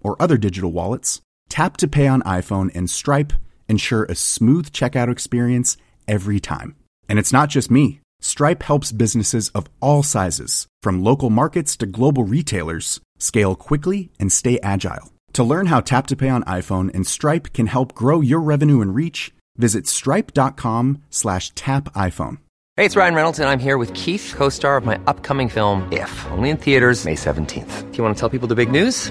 or other digital wallets, Tap to Pay on iPhone and Stripe ensure a smooth checkout experience every time. And it's not just me. Stripe helps businesses of all sizes, from local markets to global retailers, scale quickly and stay agile. To learn how Tap to Pay on iPhone and Stripe can help grow your revenue and reach, visit stripe.com/tapiphone. Hey, it's Ryan Reynolds, and I'm here with Keith, co-star of my upcoming film, If, only in theaters May 17th. Do you want to tell people the big news?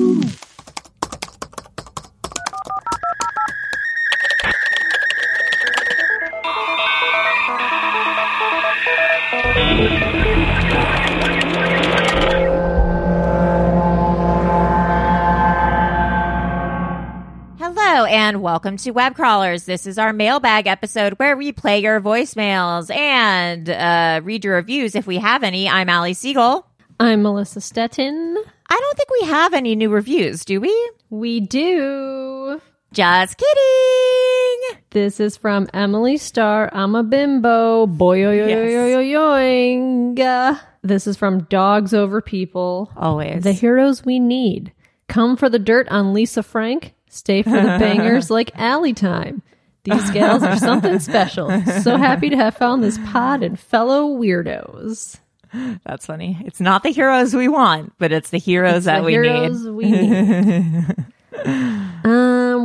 Hello and welcome to Web Crawlers. This is our mailbag episode where we play your voicemails and read your reviews if we have any. I'm Allie Siegel. I'm Melissa Stetten. I don't think we have any new reviews, do we? We do. Just kidding. This is from Emily Starr. I'm a bimbo. Boyoyoyoyoyoing. This is from Dogs Over People. Always. The heroes we need. Come for the dirt on Lisa Frank. Stay for the bangers like Allie time. These gals are something special. So happy to have found this pod and fellow weirdos. That's funny. It's not the heroes we want, but it's the heroes that we need.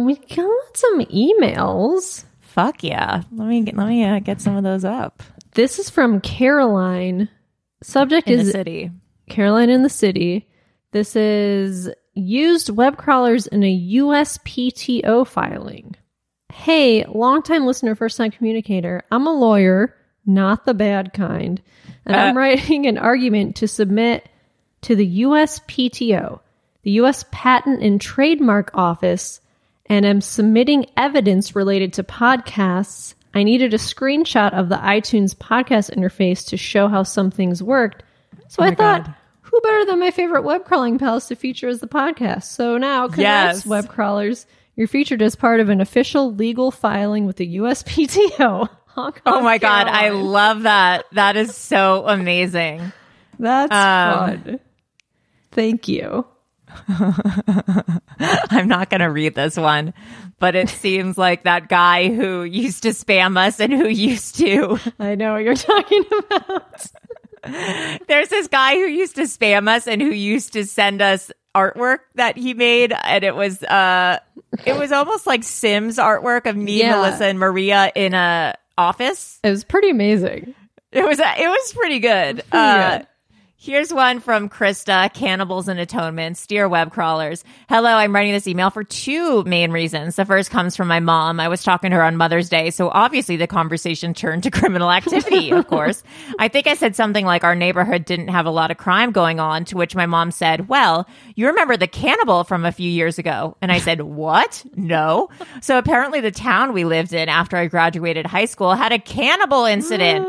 We got some emails. Fuck yeah. Let me get some of those up. This is from Caroline. Subject is Caroline in the City. This is used web crawlers in a USPTO filing. Hey, longtime listener, first time communicator. I'm a lawyer. Not the bad kind. And I'm writing an argument to submit to the USPTO, the U.S. Patent and Trademark Office, and am submitting evidence related to podcasts. I needed a screenshot of the iTunes podcast interface to show how some things worked. So I thought, who better than my favorite web crawling pals to feature as the podcast? So now, congrats, web crawlers. You're featured as part of an official legal filing with the USPTO. Oh my God, I love that. That is so amazing. That's fun. Thank you. I'm not going to read this one, but it seems like that guy who used to spam us and who used to... I know what you're talking about. There's this guy who used to spam us and who used to send us artwork that he made, and it was almost like Sims artwork of me, Melissa, and Maria in a... office. It was pretty amazing. It was pretty good. Pretty good. Here's one from Krista, Cannibals and Atonements. Dear web crawlers, hello, I'm writing this email for two main reasons. The first comes from my mom. I was talking to her on Mother's Day, so obviously the conversation turned to criminal activity, of course. I think I said something like our neighborhood didn't have a lot of crime going on, to which my mom said, well, you remember the cannibal from a few years ago? And I said, what? No. So apparently the town we lived in after I graduated high school had a cannibal incident.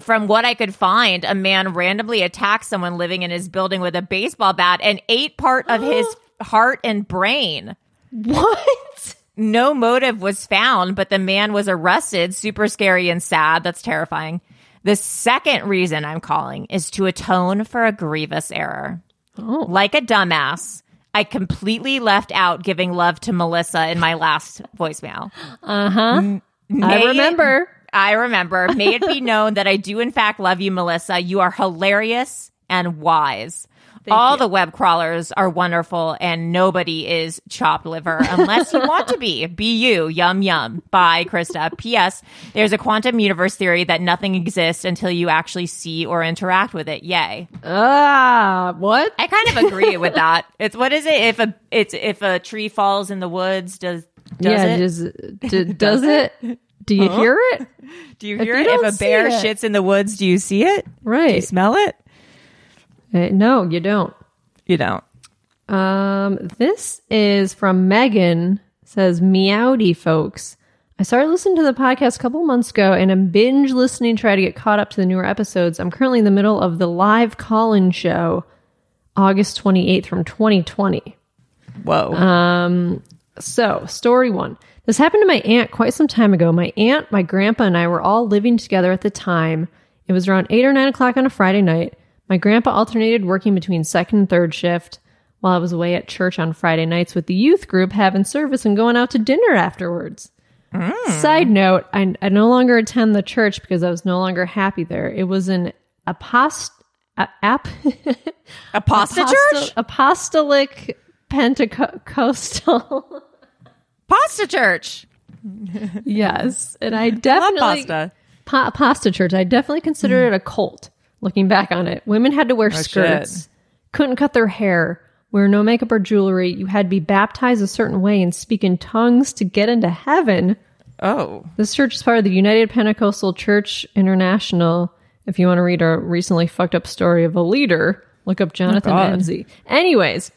From what I could find, a man randomly attacked someone living in his building with a baseball bat and ate part of his heart and brain. What? No motive was found, but the man was arrested. Super scary and sad. That's terrifying. The second reason I'm calling is to atone for a grievous error. Oh. Like a dumbass, I completely left out giving love to Melissa in my last voicemail. I remember. May it be known that I do, in fact, love you, Melissa. You are hilarious and wise. Thank you. The web crawlers are wonderful, and nobody is chopped liver unless you want to be. Be you. Yum, yum. Bye, Krista. P.S. There's a quantum universe theory that nothing exists until you actually see or interact with it. Yay. What? I kind of agree with that. It's, what is it? If a tree falls in the woods, does it? Do you hear it? Do you hear it? If a bear shits in the woods, do you see it? Right. Do you smell it? No, you don't. You don't. This is from Megan. It says, meowdy folks. I started listening to the podcast a couple months ago, and I'm binge listening, trying to get caught up to the newer episodes. I'm currently in the middle of the live call-in show, August 28th from 2020. Whoa. So, story one. This happened to my aunt quite some time ago. My aunt, my grandpa, and I were all living together at the time. It was around 8 or 9 o'clock on a Friday night. My grandpa alternated working between second and third shift while I was away at church on Friday nights with the youth group, having service and going out to dinner afterwards. Side note, I no longer attend the church because I was no longer happy there. It was an apostolic Pentecostal pasta church. Yes. And I definitely love pasta. Pasta church. I definitely considered it a cult. Looking back on it, women had to wear skirts, couldn't cut their hair, wear no makeup or jewelry. You had to be baptized a certain way and speak in tongues to get into heaven. Oh. This church is part of the United Pentecostal Church International. If you want to read our recently fucked up story of a leader, look up Jonathan Ramsey. Anyways,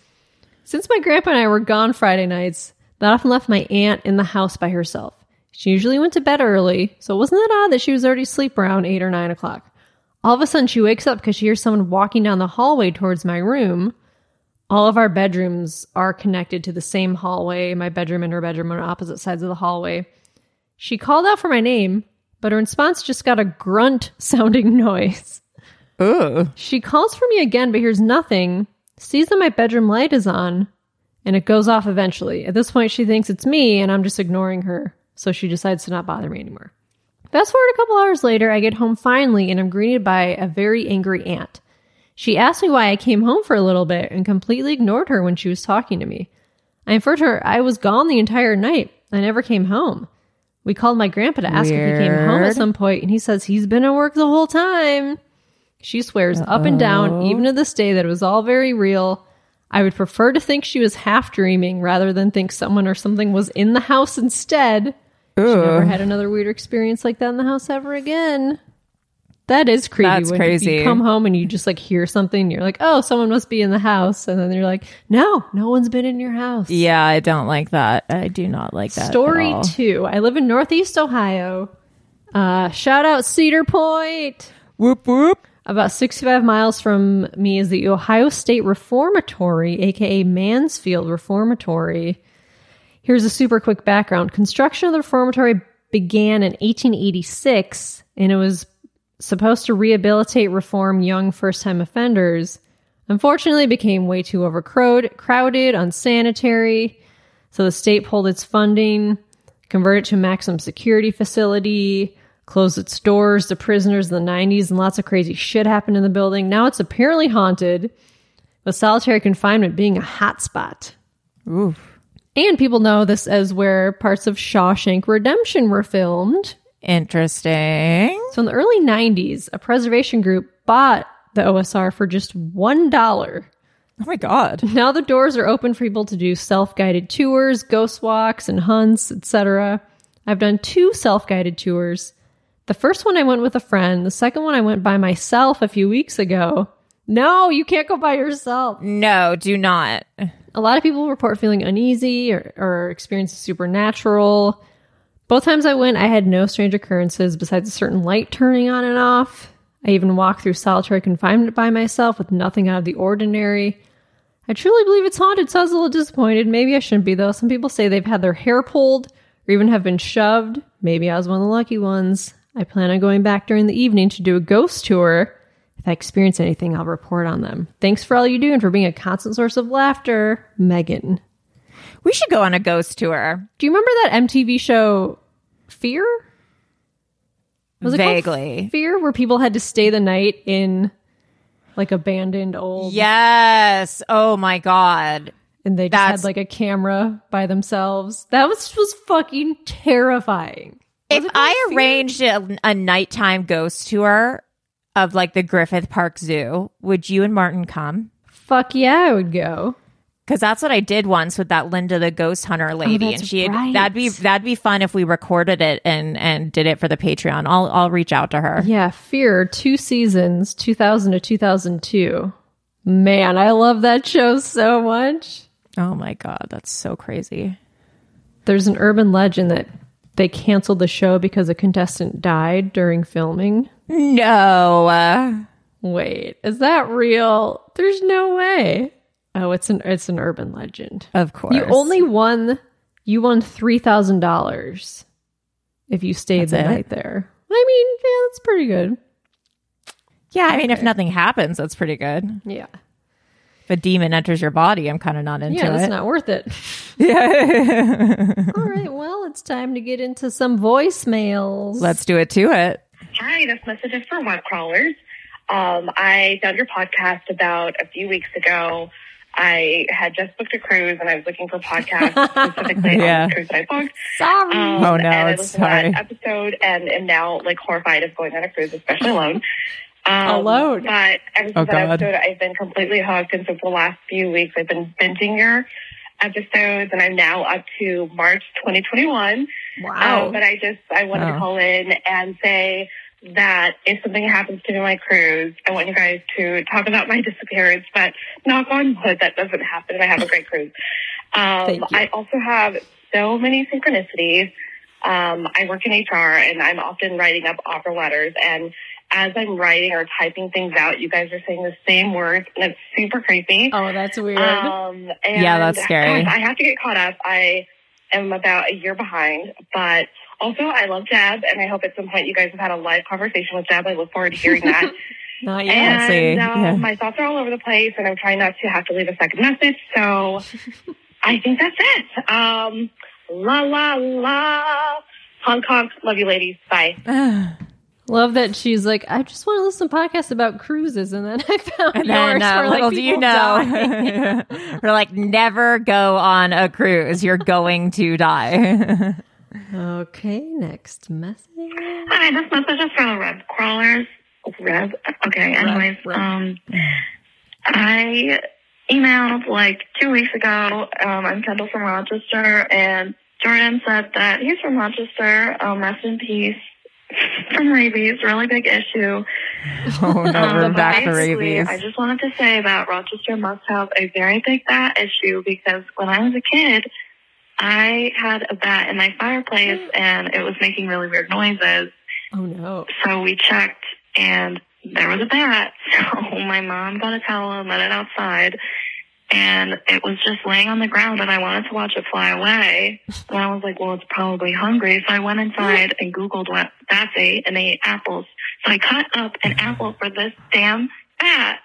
since my grandpa and I were gone Friday nights, that often left my aunt in the house by herself. She usually went to bed early, so it wasn't that odd that she was already asleep around 8 or 9 o'clock. All of a sudden, she wakes up because she hears someone walking down the hallway towards my room. All of our bedrooms are connected to the same hallway. My bedroom and her bedroom are on opposite sides of the hallway. She called out for my name, but her response just got a grunt-sounding noise. Ugh. She calls for me again, but hears nothing, sees that my bedroom light is on, and it goes off eventually. At this point, she thinks it's me, and I'm just ignoring her, so she decides to not bother me anymore. Fast forward a couple hours later, I get home finally, and I'm greeted by a very angry aunt. She asked me why I came home for a little bit and completely ignored her when she was talking to me. I inferred to her I was gone the entire night. I never came home. We called my grandpa to ask if he came home at some point, and he says he's been at work the whole time. She swears up and down, even to this day, that it was all very real. I would prefer to think she was half dreaming rather than think someone or something was in the house instead. She never had another weird experience like that in the house ever again. That is creepy. That's crazy. You come home and you just like hear something. And you're like, oh, someone must be in the house. And then you're like, no one's been in your house. Yeah, I don't like that. I do not like that. Story two. I live in Northeast Ohio. Shout out Cedar Point. Whoop, whoop. About 65 miles from me is the Ohio State Reformatory, a.k.a. Mansfield Reformatory. Here's a super quick background. Construction of the reformatory began in 1886, and it was supposed to rehabilitate, reform young first-time offenders. Unfortunately, it became way too overcrowded, unsanitary, so the state pulled its funding, converted it to a maximum security facility, closed its doors to prisoners in the 90s, and lots of crazy shit happened in the building. Now it's apparently haunted, with solitary confinement being a hot spot. Oof. And people know this as where parts of Shawshank Redemption were filmed. Interesting. So in the early 90s, a preservation group bought the OSR for just $1. Oh my God. Now the doors are open for people to do self-guided tours, ghost walks, and hunts, etc. I've done 2 self-guided tours. The first one I went with a friend. The second one I went by myself a few weeks ago. No, you can't go by yourself. No, do not. A lot of people report feeling uneasy or experience supernatural. Both times I went, I had no strange occurrences besides a certain light turning on and off. I even walked through solitary confinement by myself with nothing out of the ordinary. I truly believe it's haunted, so I was a little disappointed. Maybe I shouldn't be, though. Some people say they've had their hair pulled or even have been shoved. Maybe I was one of the lucky ones. I plan on going back during the evening to do a ghost tour. If I experience anything, I'll report on them. Thanks for all you do and for being a constant source of laughter, Megan. We should go on a ghost tour. Do you remember that MTV show, Fear? Was Vaguely. It Fear, where people had to stay the night in like abandoned old. Yes. Oh my God. And they just had like a camera by themselves. That was fucking terrifying. If I arranged a nighttime ghost tour of like the Griffith Park Zoo, would you and Martin come? Fuck yeah, I would go. Because that's what I did once with that Linda the Ghost Hunter lady, and she right. that'd be fun if we recorded it and did it for the Patreon. I'll reach out to her. Yeah, Fear, 2 seasons, 2000 to 2002. Man, I love that show so much. Oh my God, that's so crazy. There's an urban legend that they canceled the show because a contestant died during filming. No, wait, is that real? There's no way. Oh, it's an urban legend. Of course. You won $3,000 if you stayed the night there. I mean, yeah, that's pretty good. Yeah, I mean, if nothing happens, that's pretty good. Yeah. If a demon enters your body, I'm kind of not into it. Yeah, it's not worth it. Yeah. All right, well, it's time to get into some voicemails. Let's do it to it. Hi, this message is for Web Crawlers. I found your podcast about a few weeks ago. I had just booked a cruise, and I was looking for podcasts specifically on the cruise that I booked. Sorry. Oh, no, and I listened to that episode and am now, like, horrified of going on a cruise, especially alone. Alone? But ever since that episode, I've been completely hooked, and so for the last few weeks, I've been binging your episodes, and I'm now up to March 2021. Wow. But I wanted to call in and say that if something happens to me on my cruise, I want you guys to talk about my disappearance, but knock on wood, that doesn't happen, and I have a great cruise. I also have so many synchronicities. I work in HR, and I'm often writing up offer letters, and as I'm writing or typing things out, you guys are saying the same words, and it's super creepy. Oh, that's weird. Yeah, that's scary. I have to get caught up. I am about a year behind, but also, I love Deb, and I hope at some point you guys have had a live conversation with Deb. I look forward to hearing that. Not yet. And my thoughts are all over the place, and I'm trying not to have to leave a second message. So I think that's it. La, la, la. Hong Kong. Love you, ladies. Bye. Love that she's like, I just want to listen to podcasts about cruises, and then I found yours. Little do you know, we're like, never go on a cruise. You're going to die. Okay, next message. Hi, this message is for the Web Crawlers. Anyways. I emailed like 2 weeks ago. I'm Kendall from Rochester, and Jordan said that he's from Rochester. Rest in peace from rabies, really big issue. Oh, no, we're back to rabies. I just wanted to say that Rochester must have a very big bat issue, because when I was a kid, I had a bat in my fireplace, and it was making really weird noises. Oh, no. So we checked, and there was a bat. So my mom got a towel and let it outside, and it was just laying on the ground, and I wanted to watch it fly away. And I was like, well, it's probably hungry. So I went inside and Googled what bats ate, and they ate apples. So I cut up an apple for this damn bat,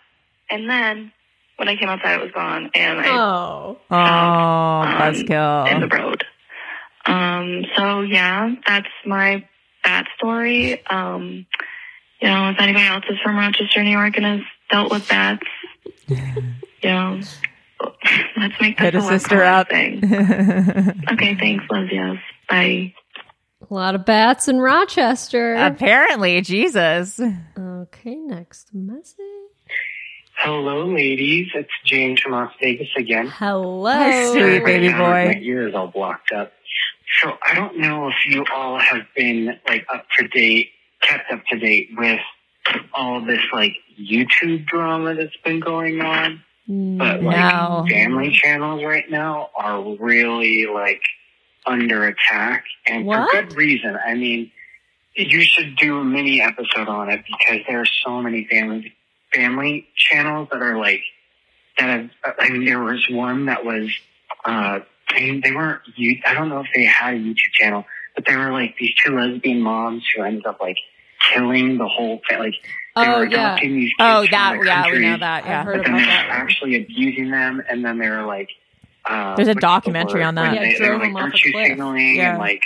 and then when I came outside, it was gone, and I buzzkill in the road. So yeah, that's my bat story. You know, if anybody else is from Rochester, New York, and has dealt with bats, you know, let's make this a sister out thing. Okay, thanks, love you. Bye. A lot of bats in Rochester, apparently. Jesus. Okay, next message. Hello, ladies. It's James from Las Vegas again. Hello. Hi, sweet baby boy. My ear is all blocked up. So I don't know if you all have been, like, kept up to date with all this, like, YouTube drama that's been going on. But, like, family channels right now are really, like, under attack. And for good reason. I mean, you should do a mini episode on it, because there are so many family channels that are, like, that I mean, there was one that was, they weren't, I don't know if they had a YouTube channel, but they were like these two lesbian moms who ended up like killing the whole thing. Like, they were adopting these kids from the country, we know that. Yeah. But then they were actually abusing them. And then they were like, there's a documentary on that. Yeah, they were like virtue signaling and like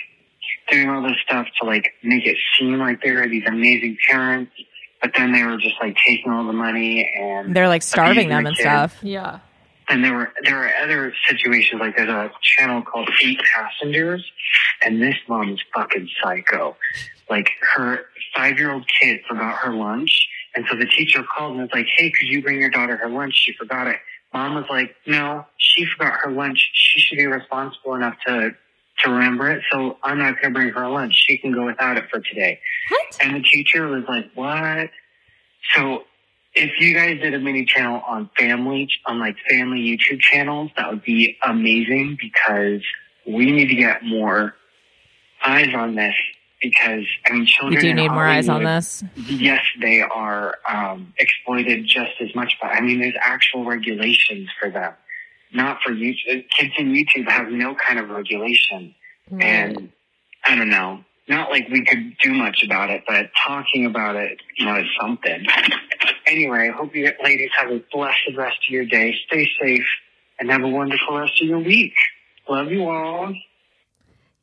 doing all this stuff to like make it seem like they were these amazing parents. But then they were just like taking all the money and they're like starving them and stuff. Yeah. And there were other situations, like there's a channel called Fate Passengers, and this mom's fucking psycho. Like her 5-year-old kid forgot her lunch, and so the teacher called and was like, "Hey, could you bring your daughter her lunch? She forgot it." Mom was like, "No, she forgot her lunch. She should be responsible enough to remember it, so I'm not going to bring her lunch. She can go without it for today." What? And the teacher was like, "What?" So if you guys did a mini channel on family YouTube channels, that would be amazing, because we need to get more eyes on this, because I mean, children, we do need more eyes on this. Yes, they are exploited just as much, but I mean, there's actual regulations for them. Not for YouTube. Kids in YouTube have no kind of regulation. Right. And I don't know. Not like we could do much about it, but talking about it, you know, is something. Anyway, I hope you ladies have a blessed rest of your day. Stay safe and have a wonderful rest of your week. Love you all.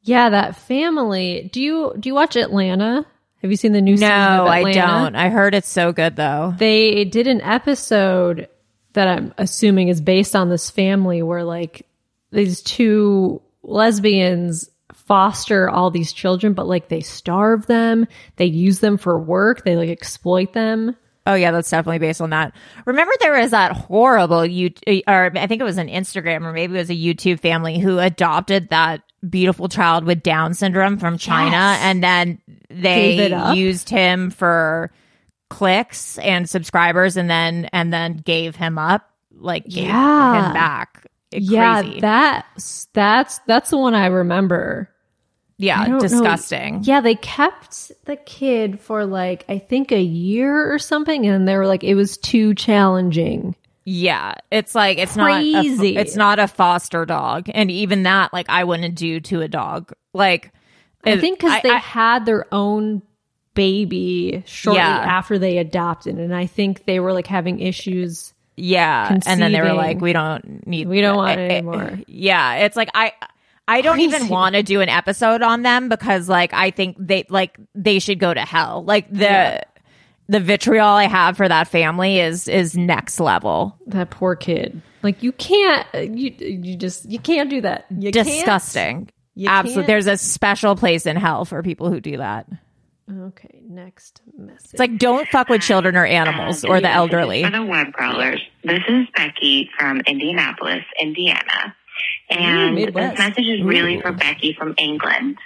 Yeah, that family. Do you watch Atlanta? Have you seen the new season of Atlanta? No, I don't. I heard it's so good, though. They did an episode that I'm assuming is based on this family where like these two lesbians foster all these children, but like they starve them, they use them for work, they like exploit them. Oh yeah, that's definitely based on that. Remember there was that horrible or I think it was an Instagram or maybe it was a YouTube family who adopted that beautiful child with Down syndrome from China and then they used him for clicks and subscribers and then gave him up, like gave him back. Crazy. That's the one I remember. Yeah, disgusting. Yeah, they kept the kid for like I think a year or something, and they were like it was too challenging. Yeah, it's like it's crazy. It's not a foster dog, and even that, like I wouldn't do to a dog. Like I think because they had their own baby shortly after they adopted, and I think they were like having issues. Yeah, conceiving. And then they were like, "We don't want it anymore." Yeah, it's like I don't even want to do an episode on them because like I think they should go to hell. Like the vitriol I have for that family is next level. That poor kid. Like you can't do that. You disgusting. Absolutely, there's a special place in hell for people who do that. Okay, next message. It's like, don't fuck with children or animals or the elderly. For the Web Crawlers, this is Becky from Indianapolis, Indiana. And this message is really for Becky from England.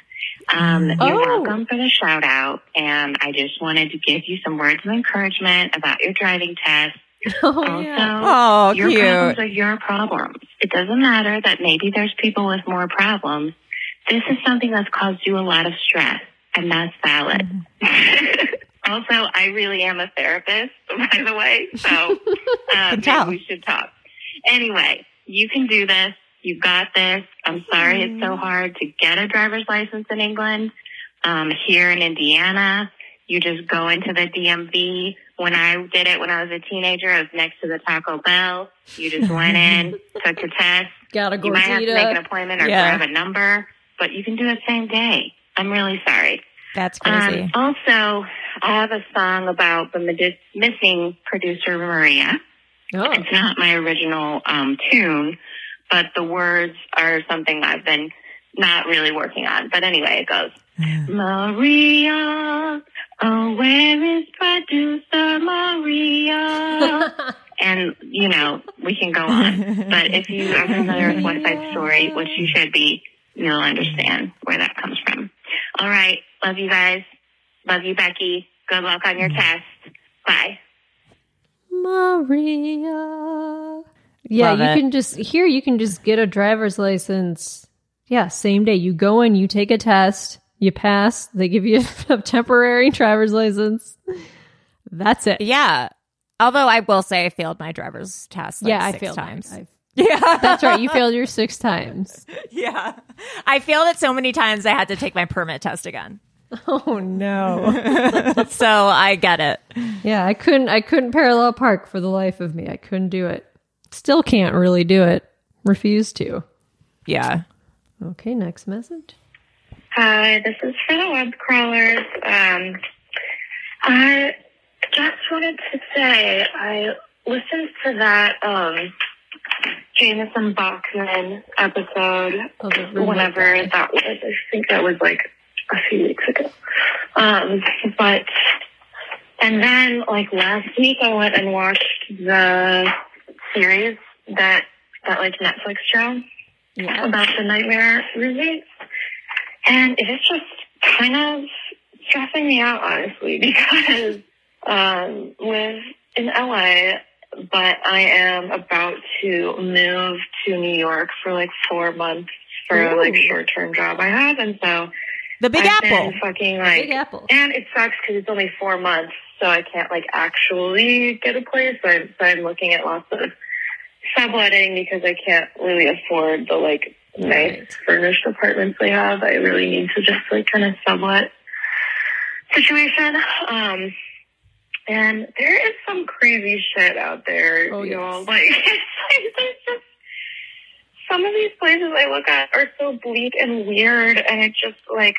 You're welcome for the shout out. And I just wanted to give you some words of encouragement about your driving test. Your problems are your problems. It doesn't matter that maybe there's people with more problems. This is something that's caused you a lot of stress. And that's valid. Mm-hmm. Also, I really am a therapist, by the way. So maybe we should talk. Anyway, you can do this. You've got this. I'm sorry it's so hard to get a driver's license in England. Here in Indiana, you just go into the DMV. When I did it when I was a teenager, I was next to the Taco Bell. You just went in, took the test. Got a gordita. You might have to make an appointment or grab a number. But you can do it same day. I'm really sorry. That's crazy. Also, I have a song about the missing producer Maria. Oh. It's not my original tune, but the words are something I've been not really working on. But anyway, it goes, Maria, oh, where is producer Maria? And, you know, we can go on. But if you are familiar with West Side Story, which you should be, you'll understand where that comes from. All right. Love you guys. Love you, Becky. Good luck on your test. Bye. Maria. Yeah, you can just get a driver's license. Yeah, same day. You go in, you take a test, you pass, they give you a temporary driver's license. That's it. Yeah. Although I will say I failed my driver's test like six times. Yeah. That's right. You failed yours 6 times. Yeah. I failed it so many times I had to take my permit test again. Oh no. So I get it. Yeah, I couldn't parallel park for the life of me. I couldn't do it. Still can't really do it. Refuse to. Yeah. Okay, next message. Hi, this is for the Web Crawlers. I just wanted to say I listened to that Jameson Bachman episode whenever that was. I think that was like a few weeks ago. And then like last week I went and watched the series that like Netflix show about the nightmare roommates. And it is just kind of stressing me out, honestly, because live in LA, but I am about to move to New York for like 4 months for like short-term job I have. And so the Big Apple, fucking like, Big Apple. And it sucks because it's only 4 months, so I can't like actually get a place. So I'm looking at lots of subletting because I can't really afford the like nice furnished apartments they have. I really need to just like kind of sublet situation. And there is some crazy shit out there, y'all. Like, it's just some of these places I look at are so bleak and weird, and it just like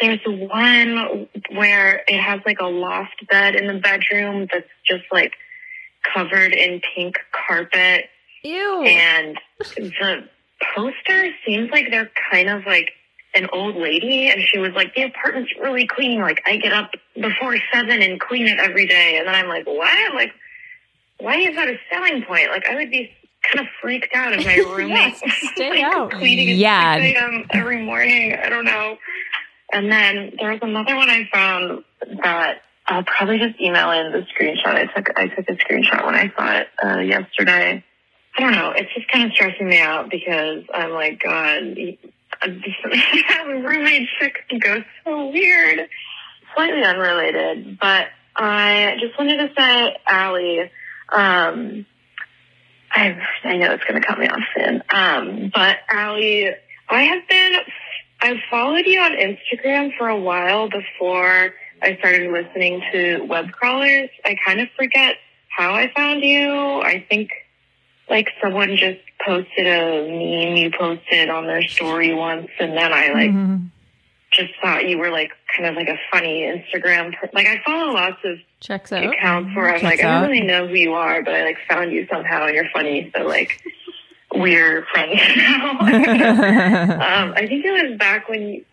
there's one where it has like a loft bed in the bedroom that's just like covered in pink carpet. Ew. And the poster seems like they're kind of like an old lady, and she was like, the apartment's really clean, like I get up before 7 and clean it every day. And then I'm like, what? Like, why is that a selling point? Like, I would be kind of freaked out if my roommate stay like, out cleaning at 6 a.m. every morning. I don't know. And then there was another one I found that I'll probably just email in the screenshot. I took a screenshot when I saw it yesterday. I don't know. It's just kind of stressing me out because I'm like, God, roommate shit can go so weird. Slightly unrelated, but I just wanted to say, Allie, I know it's going to cut me off soon, but Allie, I've followed you on Instagram for a while before I started listening to Web Crawlers. I kind of forget how I found you. I think like someone just posted a meme you posted on their story once, and then I like just thought you were like kind of like a funny Instagram. Like I follow lots of accounts where I'm like, I don't really know who you are, but I like found you somehow and you're funny. So like we're friends now. I think it was back when you...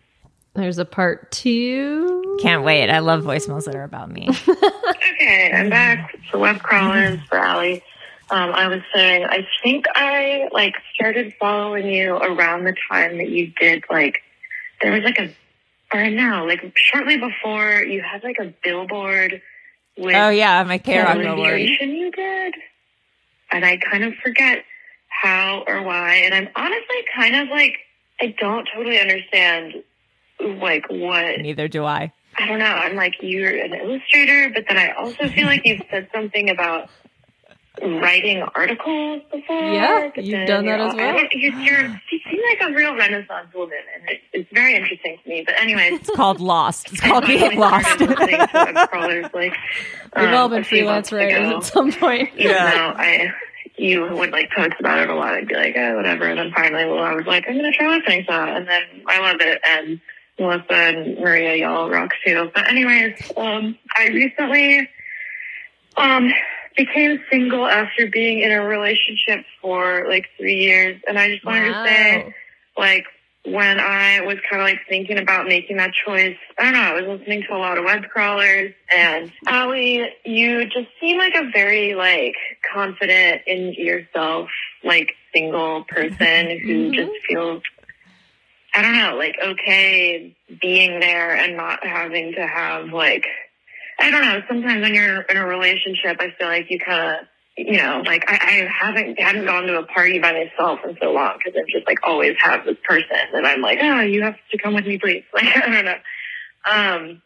There's a part 2. Can't wait. I love voicemails that are about me. Okay, I'm back for Web Crawlers, for Allie. I was saying, I think I like started following you around the time that you did like, there was like a, or no, like shortly before you had like a billboard with my Care billboard you did, and I kind of forget how or why, and I'm honestly kind of like, I don't totally understand like what. Neither do I. I don't know. I'm like, you're an illustrator, but then I also feel like you've said something about writing articles before. Yeah, you've done that as well. You seem like a real Renaissance woman, and it's very interesting to me. But anyway, it's called Lost. It's called being lost. Like, we've all been freelance writers at some point. Yeah. You would like post about it a lot. I'd be like, oh, whatever. And then finally, I was like, I'm going to try listening to it, and then I love it. And Melissa and Maria, y'all rock too. But anyways, I recently became single after being in a relationship for like 3 years, and I just wanted to say, like, when I was kind of like thinking about making that choice, I don't know, I was listening to a lot of Web Crawlers, and Allie, you just seem like a very like confident in yourself, like single person who just feels, I don't know, like okay being there and not having to have like, I don't know, sometimes when you're in a relationship, I feel like you kind of, you know, like I hadn't gone to a party by myself in so long because I've just like always have this person, and I'm like, oh, you have to come with me, please. Like, I don't know.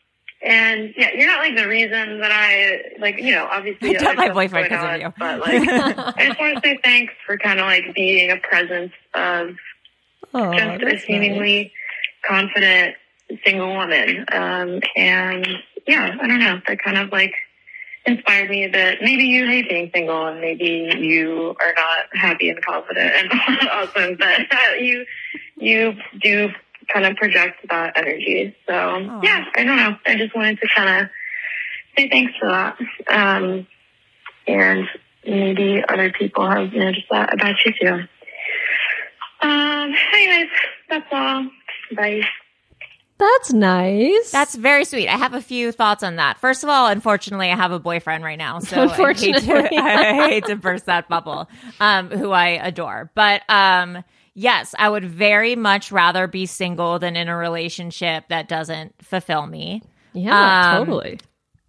And yeah, you're not like the reason that I like, you know, obviously I don't my boyfriend because of you. But like I just want to say thanks for kind of like being a presence of just a seemingly confident single woman. And yeah, I don't know. That kind of like inspired me that maybe you hate being single and maybe you are not happy and confident and awesome, but you do kind of project that energy. So yeah, I don't know. I just wanted to kind of say thanks for that. And maybe other people have noticed that about you too. Anyways, that's all. Bye. That's nice. That's very sweet. I have a few thoughts on that. First of all, unfortunately, I have a boyfriend right now, so I hate to burst that bubble, who I adore. But yes, I would very much rather be single than in a relationship that doesn't fulfill me. Yeah, totally.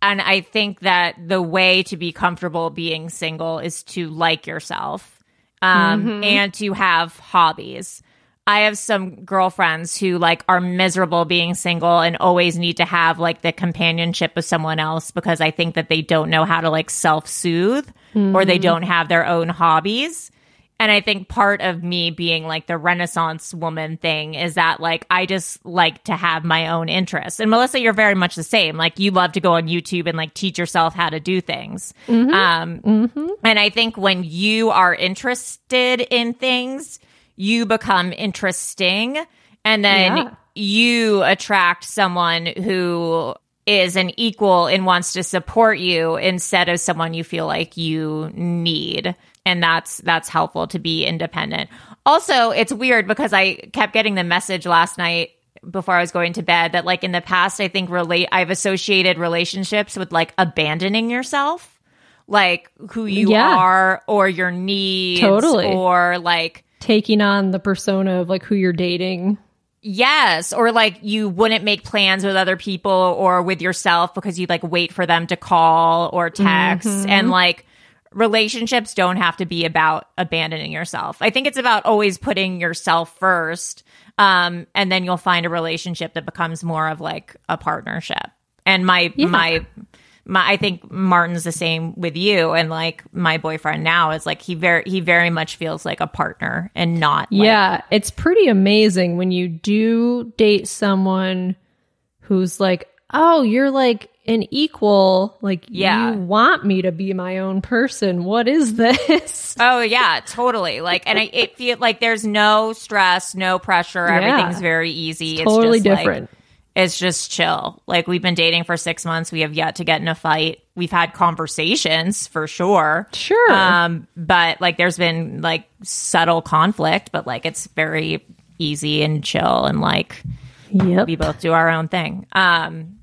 And I think that the way to be comfortable being single is to like yourself and to have hobbies. I have some girlfriends who like are miserable being single and always need to have like the companionship of someone else because I think that they don't know how to like self-soothe or they don't have their own hobbies. And I think part of me being like the Renaissance woman thing is that like I just like to have my own interests. And Melissa, you're very much the same. Like you love to go on YouTube and like teach yourself how to do things. And I think when you are interested in things, you become interesting, and then you attract someone who is an equal and wants to support you instead of someone you feel like you need. And that's helpful to be independent. Also, it's weird because I kept getting the message last night before I was going to bed that like in the past, I think I've associated relationships with like abandoning yourself, like who you are or your needs or like taking on the persona of like who you're dating. Yes. Or like you wouldn't make plans with other people or with yourself because you like wait for them to call or text. And like relationships don't have to be about abandoning yourself. I think it's about always putting yourself first. And then you'll find a relationship that becomes more of like a partnership. And I think Martin's the same with you, and like my boyfriend now is like he very much feels like a partner and not like, it's pretty amazing when you do date someone who's like, oh, you're like an equal, like you want me to be my own person. What is this? Oh yeah, totally. Like, and it feels like there's no stress, no pressure. Everything's very easy. It's totally different. It's just chill. Like, we've been dating for 6 months. We have yet to get in a fight. We've had conversations for sure. Sure. But like there's been like subtle conflict, but like it's very easy and chill, and like we both do our own thing. And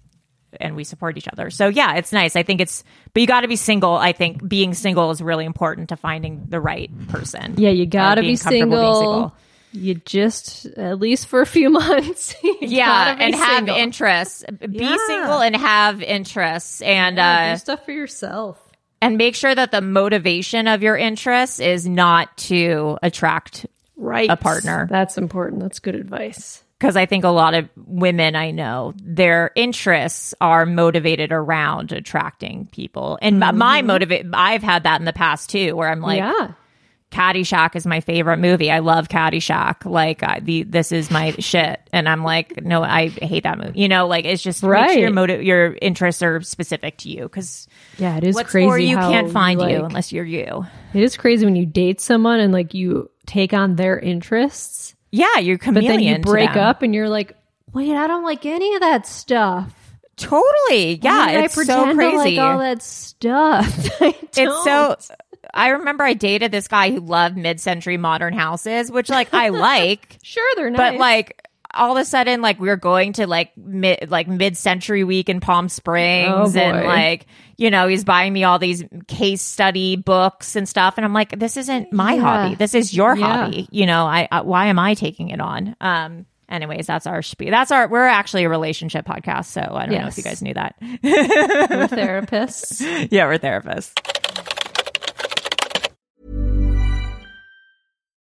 we support each other. So yeah, it's nice. I think but you got to be single. I think being single is really important to finding the right person. Yeah, you got to be single. You just, at least for a few months, and have interests. Be single and have interests, and do stuff for yourself. And make sure that the motivation of your interests is not to attract a partner. That's important. That's good advice. Because I think a lot of women I know, their interests are motivated around attracting people. And I've had that in the past too, where I'm like, Caddyshack is my favorite movie. I love Caddyshack. Like, this is my shit. And I'm like, no, I hate that movie. You know, like, it's just make sure your interests are specific to you. Because it is crazy. Or you can't find you unless you're you. It is crazy when you date someone and like you take on their interests. Yeah, you're chameleon. But then you break up and you're like, wait, I don't like any of that stuff. Totally. Yeah, it's so crazy. I like all that stuff. I remember I dated this guy who loved mid-century modern houses, which like I like. Sure, they're nice. But like all of a sudden, like we were going to like mid-century week in Palm Springs, and like, you know, he's buying me all these case study books and stuff, and I'm like, this isn't my hobby. This is your hobby. You know, I why am I taking it on? Anyways, that's our spiel. We're actually a relationship podcast, so I don't know if you guys knew that. We're therapists. Yeah, we're therapists.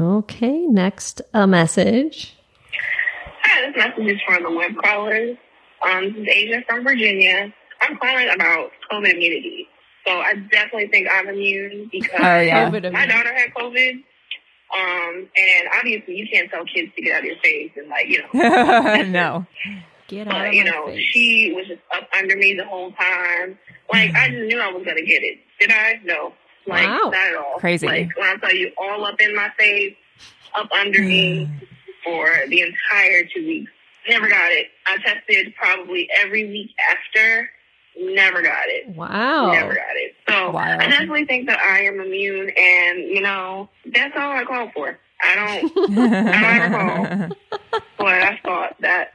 Okay, next, a message. Hi, this message is for the Web Crawlers. This is Asia from Virginia. I'm calling about COVID immunity. So I definitely think I'm immune because my daughter had COVID. And obviously you can't tell kids to get out of your face and no. Get out of your face. She was just up under me the whole time. I just knew I was going to get it. Did I? No. Wow. Not at all. Crazy. When I tell you, all up in my face, up under me for the entire 2 weeks. Never got it. I tested probably every week after. Never got it. Wow. Never got it. So wild. I definitely think that I am immune, and, that's all I call for. I don't ever call what I thought that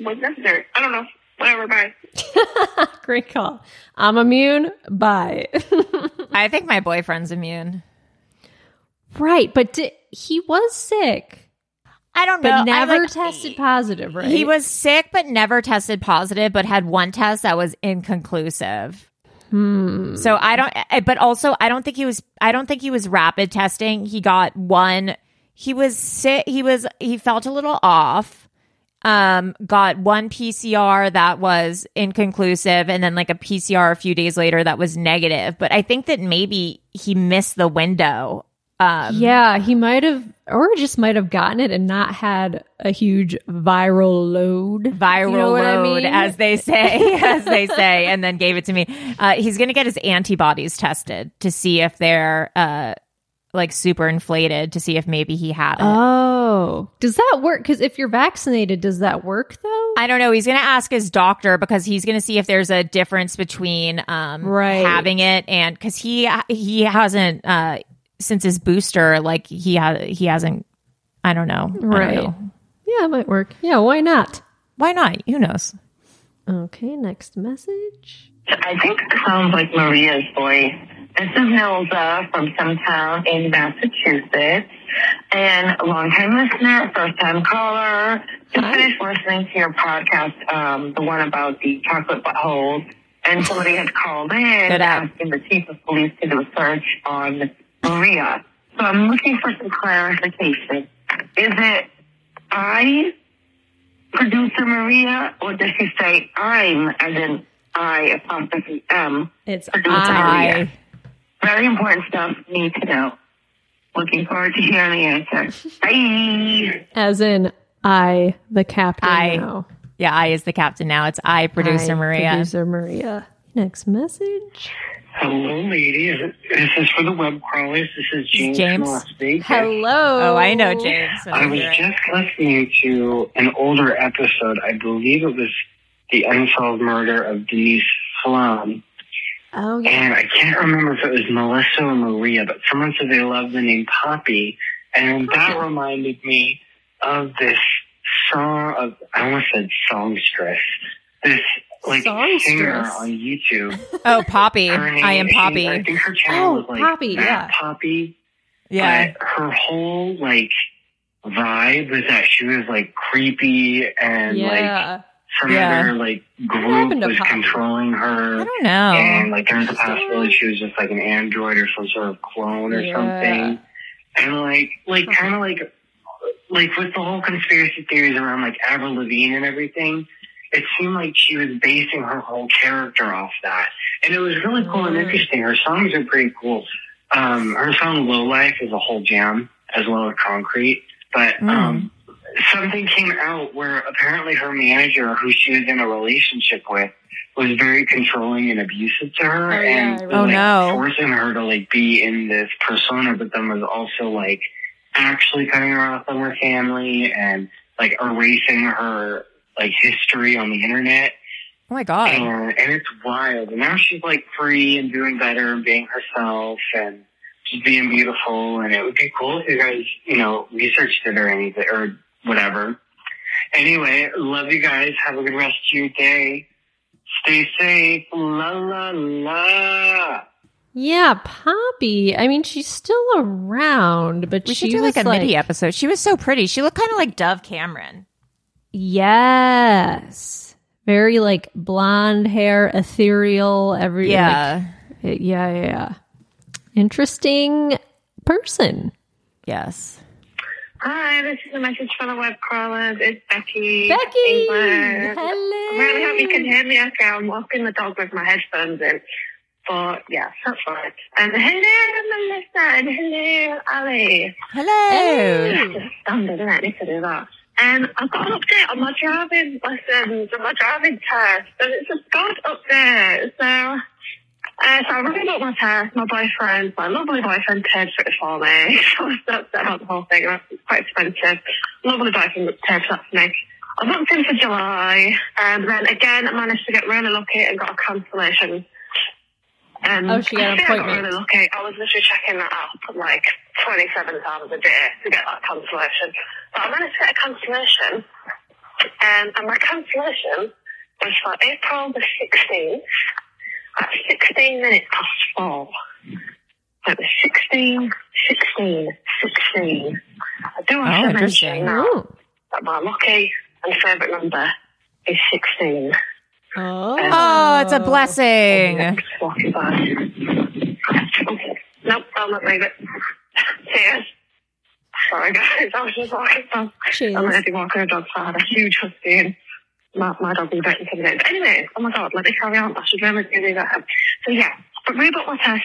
was necessary. I don't know. Whatever, bye. Great call. I'm immune. Bye. I think my boyfriend's immune. Right, but he was sick. I don't know. But never tested positive, right? He was sick, but never tested positive, but had one test that was inconclusive. So I don't think he was rapid testing. He got one. He was sick. He felt a little off. Got one PCR that was inconclusive, and then a PCR a few days later that was negative. But I think that maybe he missed the window. He might have, or just might have gotten it and not had a huge viral load. Viral load, I mean? as they say, and then gave it to me. He's going to get his antibodies tested to see if they're super inflated, to see if maybe he had it. Oh, does that work? Because if you're vaccinated, does that work though? I don't know. He's going to ask his doctor because he's going to see if there's a difference between having it and because he hasn't. Since his booster, he hasn't, I don't know. Right. Don't know. Yeah, it might work. Yeah, why not? Why not? Who knows? Okay, next message. I think it sounds like Maria's voice. This is Nilda from some town in Massachusetts. And a long-time listener, first-time caller. Just finished listening to your podcast, the one about the chocolate buttholes. And somebody had called in asking the chief of police to do a search on Maria. So I'm looking for some clarification. Is it I, producer Maria, or does she say I'm, as in I apostrophe M? It's producer Maria. Very important stuff. Need to know. Looking forward to hearing the answer. Bye. As in I, the captain. I now. Yeah, I is the captain now. It's I, producer Maria. Producer Maria. Next message. Hello, ladies. This is for the Web Crawlers. This is James. From Las Vegas. Hello. Oh, I know James. I was just listening to an older episode. I believe it was the unsolved murder of Denise Flum. Oh, yeah. And I can't remember if it was Melissa or Maria, but someone said they loved the name Poppy. And that reminded me of this song of, I almost said songstress. This, like, songstress singer on YouTube. Oh, Poppy. I am Poppy. I think her channel was like Poppy, yeah. Poppy. Yeah. But her whole, like, vibe was that she was, like, creepy and, like, some other, like, group was controlling her. I don't know. And, like, there was a possibility she was just, like, an android or some sort of clone or something. And, like kind of, like, with the whole conspiracy theories around, like, Avril Lavigne and everything, it seemed like she was basing her whole character off that. And it was really cool and interesting. Her songs are pretty cool. Her song Low Life is a whole jam, as well as Concrete. But something came out where apparently her manager, who she was in a relationship with, was very controlling and abusive to her, forcing her to, like, be in this persona, but then was also, like, actually cutting her off from her family and, like, erasing her, like, history on the internet. Oh my God. And it's wild. And now she's, like, free and doing better and being herself and just being beautiful. And it would be cool if you guys, you know, researched it or anything or whatever. Anyway, love you guys. Have a good rest of your day. Stay safe. La, la, la. Yeah, Poppy. I mean, she's still around, but she was like... We should do, like, a mini episode. She was so pretty. She looked kind of like Dove Cameron. Yes. Very, like, blonde hair, ethereal. Interesting person. Yes. Hi, this is a message for the Web Crawlers. It's Becky. Becky! Hello! I'm really happy you can hear me. Okay, I'm walking the dog with my headphones in. But, yeah, so far. And hello, Melissa, and hello, Allie. Hello! That's just standard, isn't it? I need to do that. I've got an update on my driving lessons and my driving test, and it's a good update. So I really got my test. My boyfriend, my lovely boyfriend, Ted, for it for me. So I was so upset about the whole thing. It's quite expensive. Lovely boyfriend, Ted, so that's me. I booked in for July, and then again I managed to get really lucky and got a cancellation. She got an appointment. I got really lucky. I was literally checking that up like 27 times a day to get that cancellation. But I managed to get a cancellation, and my cancellation was for April the 16th. At 4:16. So it was 16. I do have to mention now that my lucky and favourite number is 16. Oh, it's a blessing. Nope, I'll not leave it. Cheers. Sorry, guys, I was just walking past. I'm already walking a dog, so I had a huge husky in. My dog will be very intimidated. But anyway, oh my God, let me carry on. I should really do that. So yeah, but rebooked my test.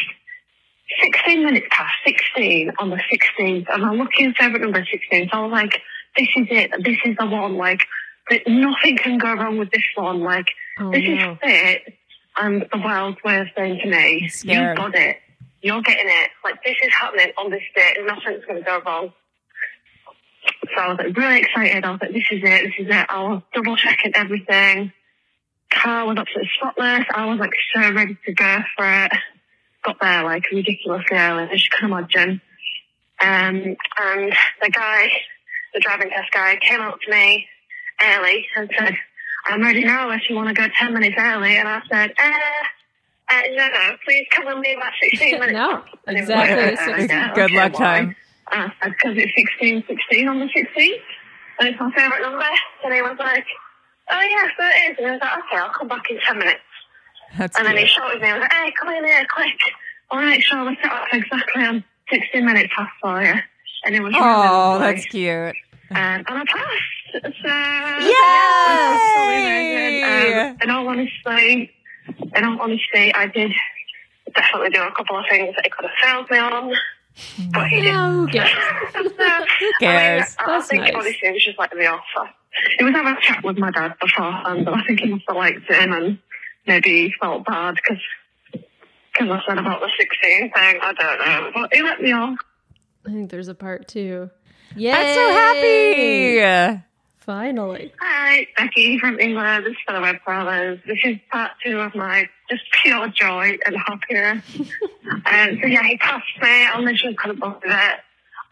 16 minutes past 16 on the 16th, and I'm looking for favourite number 16. So I was like, this is it. This is the one. Like, nothing can go wrong with this one. Like, is it. And the world was saying to me, you got it. You're getting it. Like, this is happening on this day. Nothing's going to go wrong. So I was like really excited. I was like, this is it. I was double checking everything. Car was absolutely spotless. I was like so ready to go for it. Got there like ridiculously early, as you can imagine. And the driving test guy came up to me early and said, I'm ready now if you want to go 10 minutes early. And I said, no, please come and leave at 16 minutes. No, exactly. Good luck time. Because it's 16 on the 16th, and it's my favourite number. And he was like, oh yeah, so it is. And I was like, okay, I'll come back in 10 minutes. Then he shouted at me, and I was like, hey, come in here, quick. I want to make sure we're set up exactly on 16 minutes past for you. And it was that's cute. And I passed. So, yeah, in all honesty, I did definitely do a couple of things that he could have failed me on. But he didn't. Who cares? I think honestly it was just like the offer. It was having a chat with my dad beforehand, but I think he must have liked him and maybe felt bad because I said about the 16 thing. I don't know, but he let me off. I think there's a part 2. Yeah, I'm so happy. Finally. Hi, Becky from England. This is for the Web Crawlers. This is part two of my just pure joy and happier. He passed me. I literally couldn't believe it.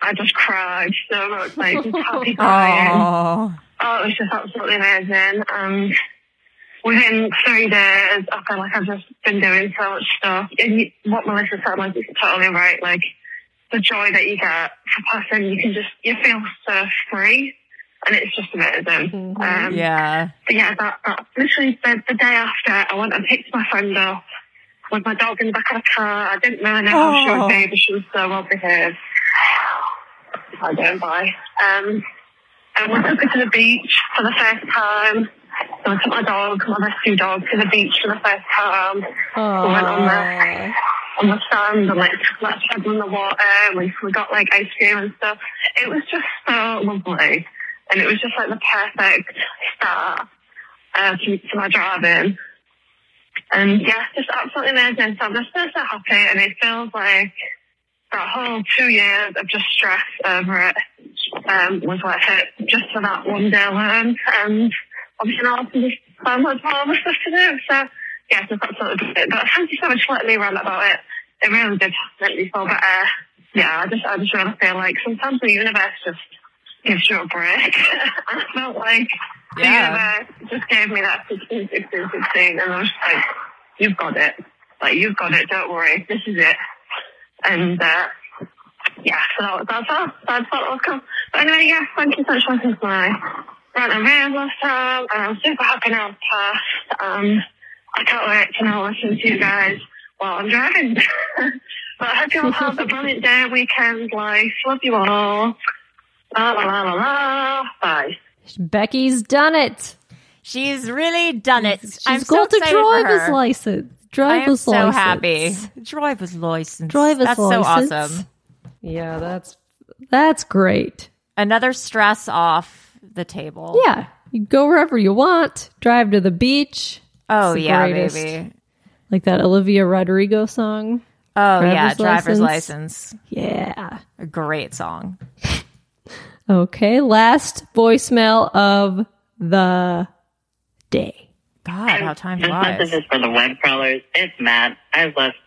I just cried so much. Like, just happy crying. Aww. Oh, it was just absolutely amazing. Within 3 days, I feel like I've just been doing so much stuff. And what Melissa said, like, it's totally right. Like, the joy that you get for passing, you feel so free. And it's just amazing. Mm-hmm. But yeah, that literally the day after, I went and picked my friend up with my dog in the back of the car. I didn't really know how she would be, but she was so well behaved. I don't buy. And we took her to the beach for the first time. So I took my dog, my rescue dog, to the beach for the first time. We went on the sand and let Ted in the water. We got ice cream and stuff. It was just so lovely. And it was just the perfect start to my driving. And yeah, just absolutely amazing. So I'm just so happy, and it feels like that whole 2 years of just stress over it was worth it just for that one day alone. And obviously now I can just find lots more other stuff to do. So yeah, so that's sort of it. But thank you so much for letting me rant about it. It really did make me feel better. Yeah, I just really feel like sometimes the universe just gives you a break. I felt like the universe just gave me that 16, and I was like, you've got it. Like, you've got it, don't worry. This is it. And so that's all. That's what will come. But anyway, yeah, thank you so much for listening to my rant and rave last time, and I'm super happy now I've passed. I can't wait to now listen to you guys while I'm driving. But I hope you all have a brilliant day, weekend, life. Love you all. La, la, la, la. Bye. Becky's done it. She's really done it. She's got the driver's license. Driver's license. I'm so happy. Driver's license. That's license. So awesome. Yeah, that's great. Another stress off the table. Yeah, you go wherever you want. Drive to the beach. Oh yeah, greatest. Baby. Like that Olivia Rodrigo song. Oh driver's license. Yeah, a great song. Okay, last voicemail of the day. God, how time flies. This is for the Web Crawlers. It's Matt. I've left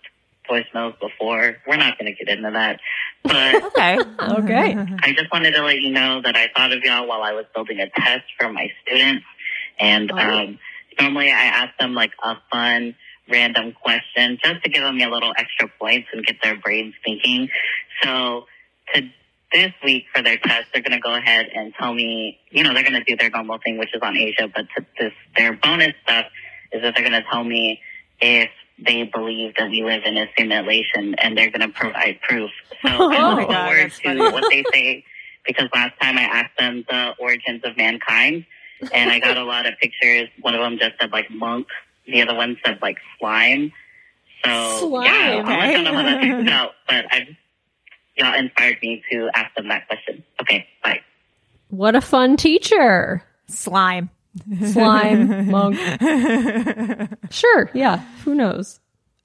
voicemails before. We're not going to get into that. But Okay. I just wanted to let you know that I thought of y'all while I was building a test for my students. And normally I ask them a fun, random question just to give them a little extra points and get their brains thinking. So this week for their test, they're going to go ahead and tell me, they're going to do their normal thing, which is on Asia, but their bonus stuff is that they're going to tell me if they believe that we live in a simulation, and they're going to provide proof. So I look forward to what they say, because last time I asked them the origins of mankind, and I got a lot of pictures. One of them just said, monk. The other one said, slime. So, I don't know how that turns out, but y'all inspired me to ask them that question. Okay, bye. What a fun teacher. Slime, monk. Sure, yeah. Who knows?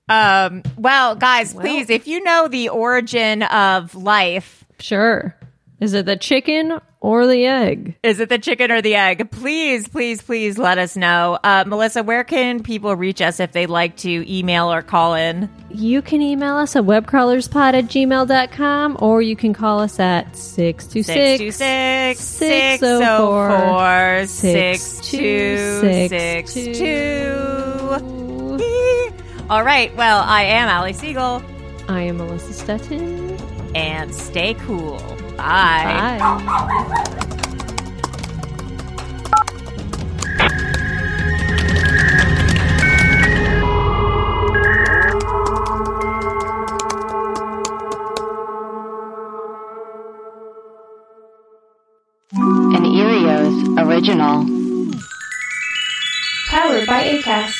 Well, guys, please, if you know the origin of life. Sure. Is it the chicken or the egg? Please, please, please let us know. Melissa, where can people reach us if they'd like to email or call in? You can email us at webcrawlerspod@gmail.com, or you can call us at 626-604-6262. All right. Well, I am Allie Siegel. I am Melissa Stetten. And stay cool. Bye. Bye. An Erios original. Powered by Acast.